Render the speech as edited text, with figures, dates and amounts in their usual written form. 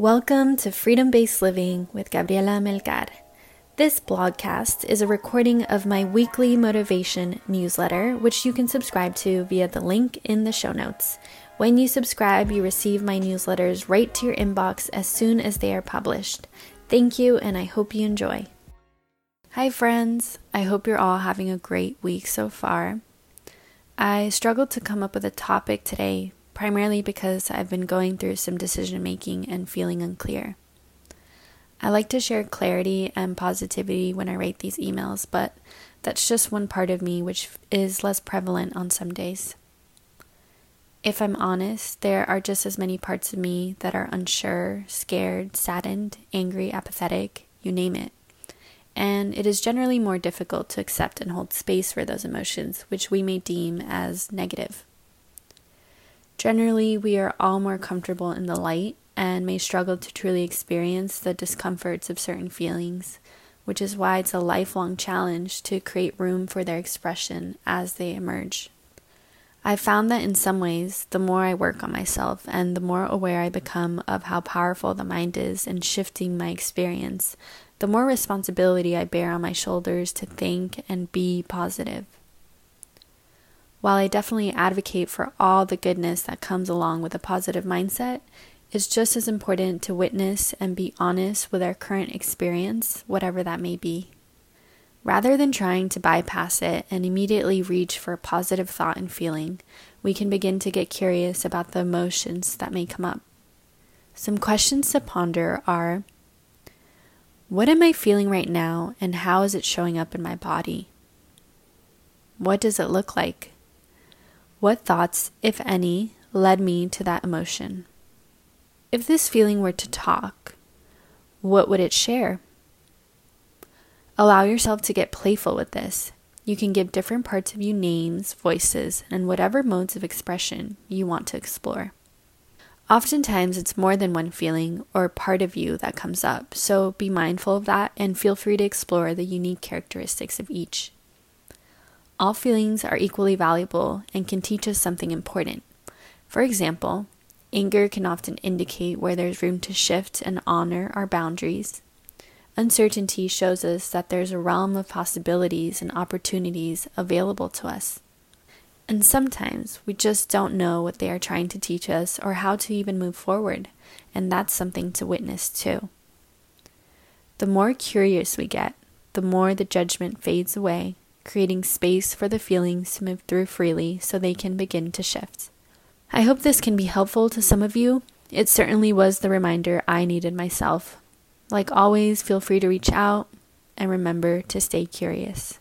Welcome to Freedom-Based Living with Gabriela Melgar. This blogcast is a recording of my weekly motivation newsletter, which you can subscribe to via the link in the show notes. When you subscribe, you receive my newsletters right to your inbox as soon as they are published. Thank you, and I hope you enjoy. Hi friends, I hope you're all having a great week so far. I struggled to come up with a topic today, primarily because I've been going through some decision-making and feeling unclear. I like to share clarity and positivity when I write these emails, but that's just one part of me which is less prevalent on some days. If I'm honest, there are just as many parts of me that are unsure, scared, saddened, angry, apathetic, you name it. And it is generally more difficult to accept and hold space for those emotions, which we may deem as negative. Generally, we are all more comfortable in the light and may struggle to truly experience the discomforts of certain feelings, which is why it's a lifelong challenge to create room for their expression as they emerge. I've found that in some ways, the more I work on myself and the more aware I become of how powerful the mind is in shifting my experience, the more responsibility I bear on my shoulders to think and be positive. While I definitely advocate for all the goodness that comes along with a positive mindset, it's just as important to witness and be honest with our current experience, whatever that may be. Rather than trying to bypass it and immediately reach for a positive thought and feeling, we can begin to get curious about the emotions that may come up. Some questions to ponder are, what am I feeling right now and how is it showing up in my body? What does it look like? What thoughts, if any, led me to that emotion? If this feeling were to talk, what would it share? Allow yourself to get playful with this. You can give different parts of you names, voices, and whatever modes of expression you want to explore. Oftentimes, it's more than one feeling or part of you that comes up, so be mindful of that and feel free to explore the unique characteristics of each. All feelings are equally valuable and can teach us something important. For example, anger can often indicate where there's room to shift and honor our boundaries. Uncertainty shows us that there's a realm of possibilities and opportunities available to us. And sometimes we just don't know what they are trying to teach us or how to even move forward, and that's something to witness too. The more curious we get, the more the judgment fades away, creating space for the feelings to move through freely so they can begin to shift. I hope this can be helpful to some of you. It certainly was the reminder I needed myself. Like always, feel free to reach out and remember to stay curious.